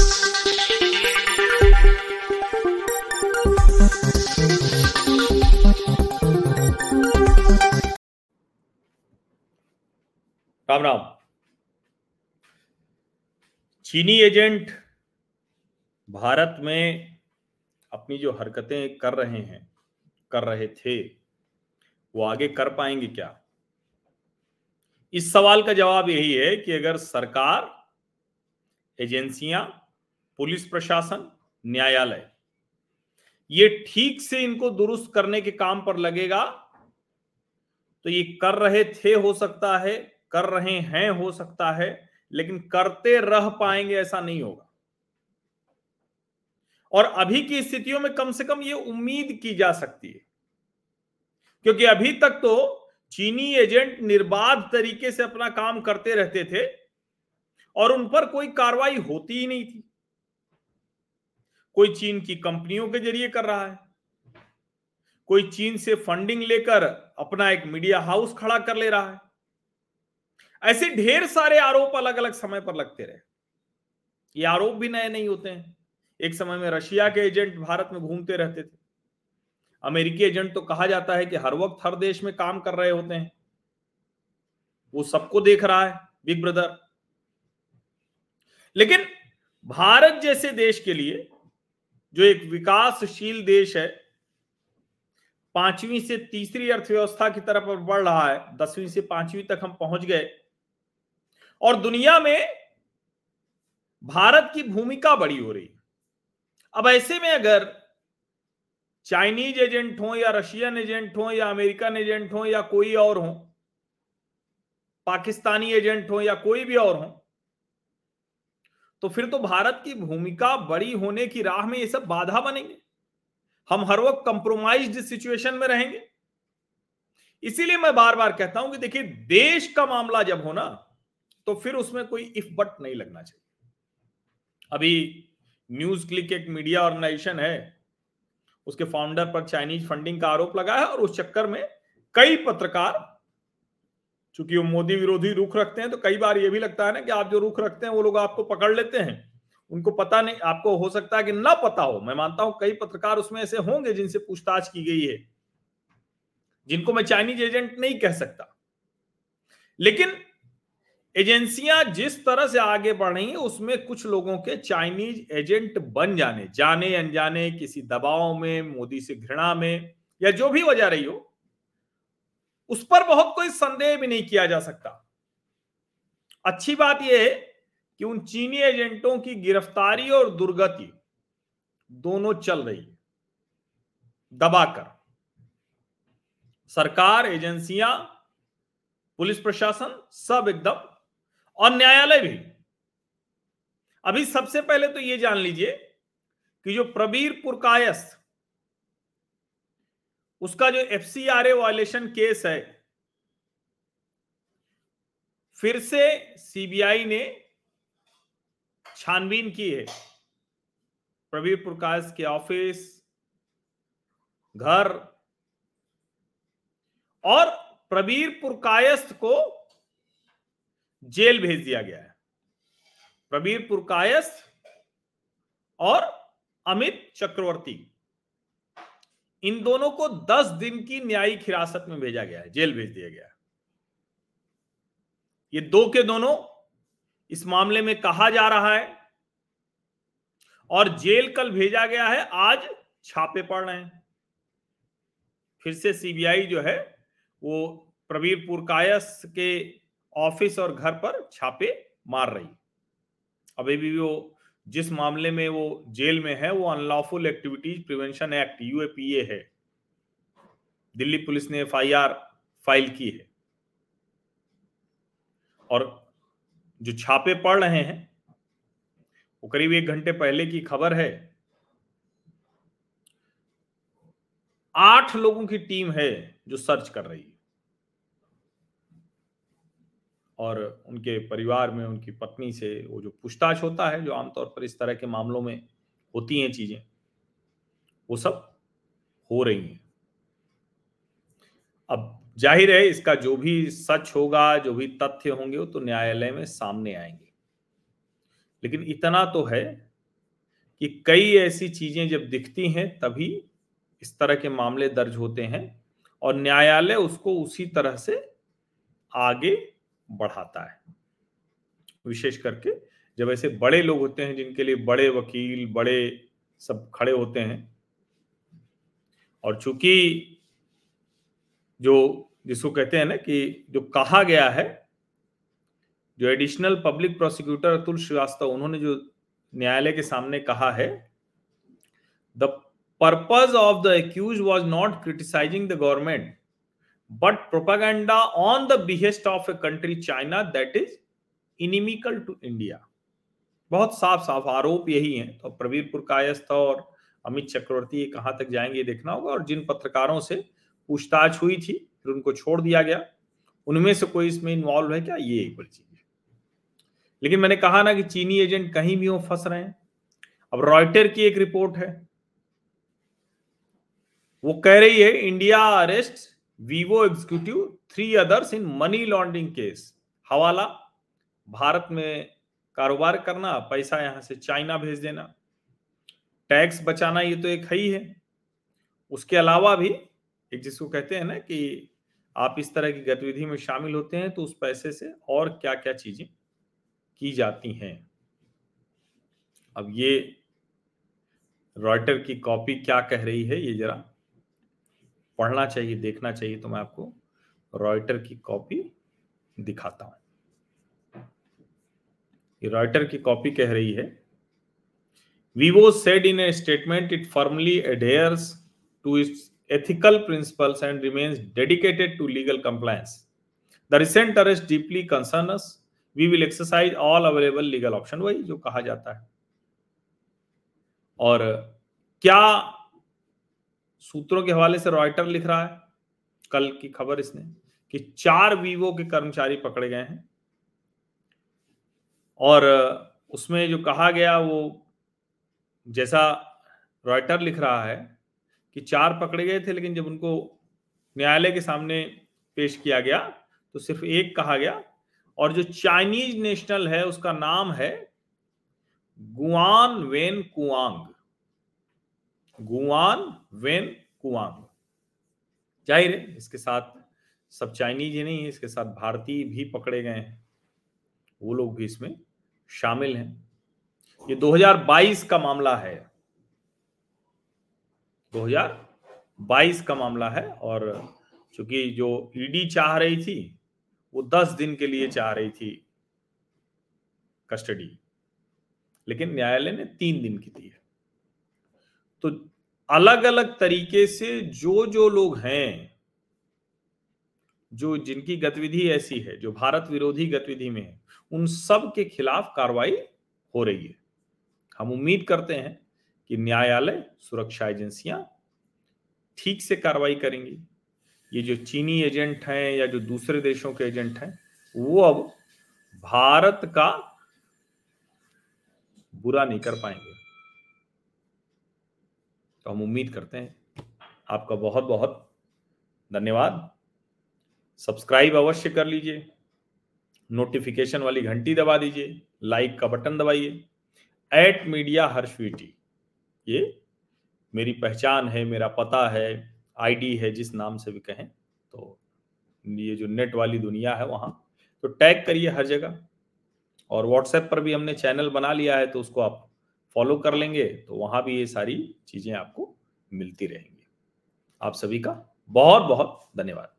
राम राम। चीनी एजेंट भारत में अपनी जो हरकतें कर रहे थे वो आगे कर पाएंगे क्या? इस सवाल का जवाब यही है कि अगर सरकार, एजेंसियां, पुलिस प्रशासन, न्यायालय ये ठीक से इनको दुरुस्त करने के काम पर लगेगा तो ये कर रहे थे हो सकता है, कर रहे हैं हो सकता है, लेकिन करते रह पाएंगे ऐसा नहीं होगा। और अभी की स्थितियों में कम से कम ये उम्मीद की जा सकती है, क्योंकि अभी तक तो चीनी एजेंट निर्बाध तरीके से अपना काम करते रहते थे और उन पर कोई कार्रवाई होती ही नहीं थी। कोई चीन की कंपनियों के जरिए कर रहा है, कोई चीन से फंडिंग लेकर अपना एक मीडिया हाउस खड़ा कर ले रहा है। ऐसे ढेर सारे आरोप अलग अलग समय पर लगते रहे। ये आरोप भी नए नहीं होते हैं। एक समय में रशिया के एजेंट भारत में घूमते रहते थे। अमेरिकी एजेंट तो कहा जाता है कि हर वक्त हर देश में काम कर रहे होते हैं, वो सबको देख रहा है, बिग ब्रदर। लेकिन भारत जैसे देश के लिए, जो एक विकासशील देश है, 5वीं से तीसरी अर्थव्यवस्था की तरफ बढ़ रहा है, 10वीं से 5वीं तक हम पहुंच गए, और दुनिया में भारत की भूमिका बड़ी हो रही है। अब ऐसे में अगर चाइनीज एजेंट हो या रशियन एजेंट हो या अमेरिकन एजेंट हो या कोई और हो, पाकिस्तानी एजेंट हो या कोई भी और हो, तो फिर तो भारत की भूमिका बड़ी होने की राह में ये सब बाधा बनेंगे। हम हर वक्त कंप्रोमाइज्ड सिचुएशन में रहेंगे। इसीलिए मैं बार बार कहता हूं कि देखिए, देश का मामला जब हो ना तो फिर उसमें कोई इफ बट नहीं लगना चाहिए। अभी न्यूज क्लिक एक मीडिया ऑर्गेनाइजेशन है, उसके फाउंडर पर चाइनीज फंडिंग का आरोप लगा है और उस चक्कर में कई पत्रकार, चूंकि वो मोदी विरोधी रुख रखते हैं, तो कई बार ये भी लगता है ना कि आप जो रुख रखते हैं वो लोग आपको पकड़ लेते हैं। उनको पता नहीं, आपको हो सकता है कि ना पता हो। मैं मानता हूं कई पत्रकार उसमें ऐसे होंगे जिनसे पूछताछ की गई है, जिनको मैं चाइनीज एजेंट नहीं कह सकता। लेकिन एजेंसियां जिस तरह से आगे बढ़ेंगी उसमें कुछ लोगों के चाइनीज एजेंट बन जाने, जाने अनजाने, किसी दबाव में, मोदी से घृणा में या जो भी वजह रही हो, उस पर बहुत कोई संदेह भी नहीं किया जा सकता। अच्छी बात यह है कि उन चीनी एजेंटों की गिरफ्तारी और दुर्गति दोनों चल रही है, दबाकर। सरकार, एजेंसियां, पुलिस प्रशासन सब एकदम, और न्यायालय भी। अभी सबसे पहले तो ये जान लीजिए कि जो प्रबीर पुरकायस्थ, उसका जो FCRA वायलेशन केस है, फिर से CBI ने छानबीन की है। प्रबीर पुरकायस्थ के ऑफिस, घर, और प्रबीर पुरकायस्थ को जेल भेज दिया गया है। प्रबीर पुरकायस्थ और अमित चक्रवर्ती, इन दोनों को 10 दिन की न्यायिक हिरासत में भेजा गया है, जेल भेज दिया गया है। ये दो के दोनों इस मामले में कहा जा रहा है, और जेल कल भेजा गया है, आज छापे पड़ रहे हैं। फिर से CBI जो है वो प्रबीर पुरकायस्थ के ऑफिस और घर पर छापे मार रही। अभी भी वो जिस मामले में वो जेल में है वो unlawful activities prevention act (UAPA) है। दिल्ली पुलिस ने FIR फाइल की है, और जो छापे पड़ रहे हैं वो करीब 1 घंटे पहले की खबर है। 8 लोगों की टीम है जो सर्च कर रही है, और उनके परिवार में उनकी पत्नी से वो जो पूछताछ होता है, जो आमतौर पर इस तरह के मामलों में होती हैं चीजें, वो सब हो रही हैं। अब जाहिर है इसका जो भी सच होगा, जो भी तथ्य होंगे, वो तो न्यायालय में सामने आएंगे। लेकिन इतना तो है कि कई ऐसी चीजें जब दिखती हैं तभी इस तरह के मामले दर्ज होते हैं और न्यायालय उसको उसी तरह से आगे बढ़ाता है। विशेष करके जब ऐसे बड़े लोग होते हैं जिनके लिए बड़े वकील बड़े सब खड़े होते हैं, और चूंकि जो जिसको कहते हैं ना कि जो कहा गया है, जो additional public prosecutor Atul Shrivastava उन्होंने जो न्यायालय के सामने कहा है, the purpose of the accused was not criticising the government but propaganda on the behest of a country China that is inimical to India. बहुत साफ साफ आरोप यही है। तो प्रवीर पुरकायस्थ और अमित चक्रवर्ती कहां तक जाएंगे देखना होगा। और जिन पत्रकारों से पूछताछ हुई थी फिर उनको छोड़ दिया गया, उनमें से कोई इसमें इन्वॉल्व है क्या, ये एक बड़ी चीज है। लेकिन मैंने कहा ना कि चीनी एजेंट कहीं भी हो फंस रहे हैं। अब रॉयटर की एक रिपोर्ट है, वो कह रही है India arrest Vivo executive 3 others in money laundering case. हवाला, भारत में कारोबार करना, पैसा यहां से चाइना भेज देना, टैक्स बचाना, ये तो एक ही है। उसके अलावा भी एक जिसको कहते हैं ना कि आप इस तरह की गतिविधि में शामिल होते हैं तो उस पैसे से और क्या क्या चीजें की जाती हैं। अब ये रॉयटर की कॉपी क्या कह रही है ये जरा पढ़ना चाहिए, देखना चाहिए। तो मैं आपको रॉयटर की कॉपी दिखाता हूं। रॉयटर की कॉपी कह रही है, Vivo said in a statement it firmly adheres to its ethical principles and remains dedicated to legal compliance. The recent arrest deeply concerns us. We will exercise all available legal options. वही जो कहा जाता है। और क्या सूत्रों के हवाले से रॉयटर लिख रहा है, कल की खबर इसने, कि 4 वीवो के कर्मचारी पकड़े गए हैं और उसमें जो कहा गया वो जैसा रॉयटर लिख रहा है कि 4 पकड़े गए थे, लेकिन जब उनको न्यायालय के सामने पेश किया गया तो सिर्फ 1 कहा गया। और जो चाइनीज नेशनल है उसका नाम है Guan Wen Kuang. Guan Wen Kuang, जाहिर है इसके साथ सब चाइनीज ही नहीं है, इसके साथ भारतीय भी पकड़े गए हैं, वो लोग भी इसमें शामिल हैं। ये 2022 का मामला है, 2022 का मामला है। और चूंकि जो ईडी चाह रही थी वो 10 दिन के लिए चाह रही थी कस्टडी, लेकिन न्यायालय ने 3 दिन की दी है। तो अलग अलग तरीके से जो जो लोग हैं, जो जिनकी गतिविधि ऐसी है, जो भारत विरोधी गतिविधि में है, उन सब के खिलाफ कार्रवाई हो रही है। हम उम्मीद करते हैं कि न्यायालय, सुरक्षा एजेंसियां ठीक से कार्रवाई करेंगी। ये जो चीनी एजेंट हैं या जो दूसरे देशों के एजेंट हैं वो अब भारत का बुरा नहीं कर पाएंगे। तो हम उम्मीद करते हैं। आपका बहुत बहुत धन्यवाद। सब्सक्राइब अवश्य कर लीजिए, नोटिफिकेशन वाली घंटी दबा दीजिए, लाइक का बटन दबाइए। @mediahashviti ये मेरी पहचान है, मेरा पता है, आईडी है, जिस नाम से भी कहें। तो ये जो नेट वाली दुनिया है वहाँ तो टैग करिए हर जगह। और व्हाट्सएप पर भी हमने चैनल बना लिया है तो उसको आप फॉलो कर लेंगे तो वहाँ भी ये सारी चीज़ें आपको मिलती रहेंगी। आप सभी का बहुत बहुत धन्यवाद।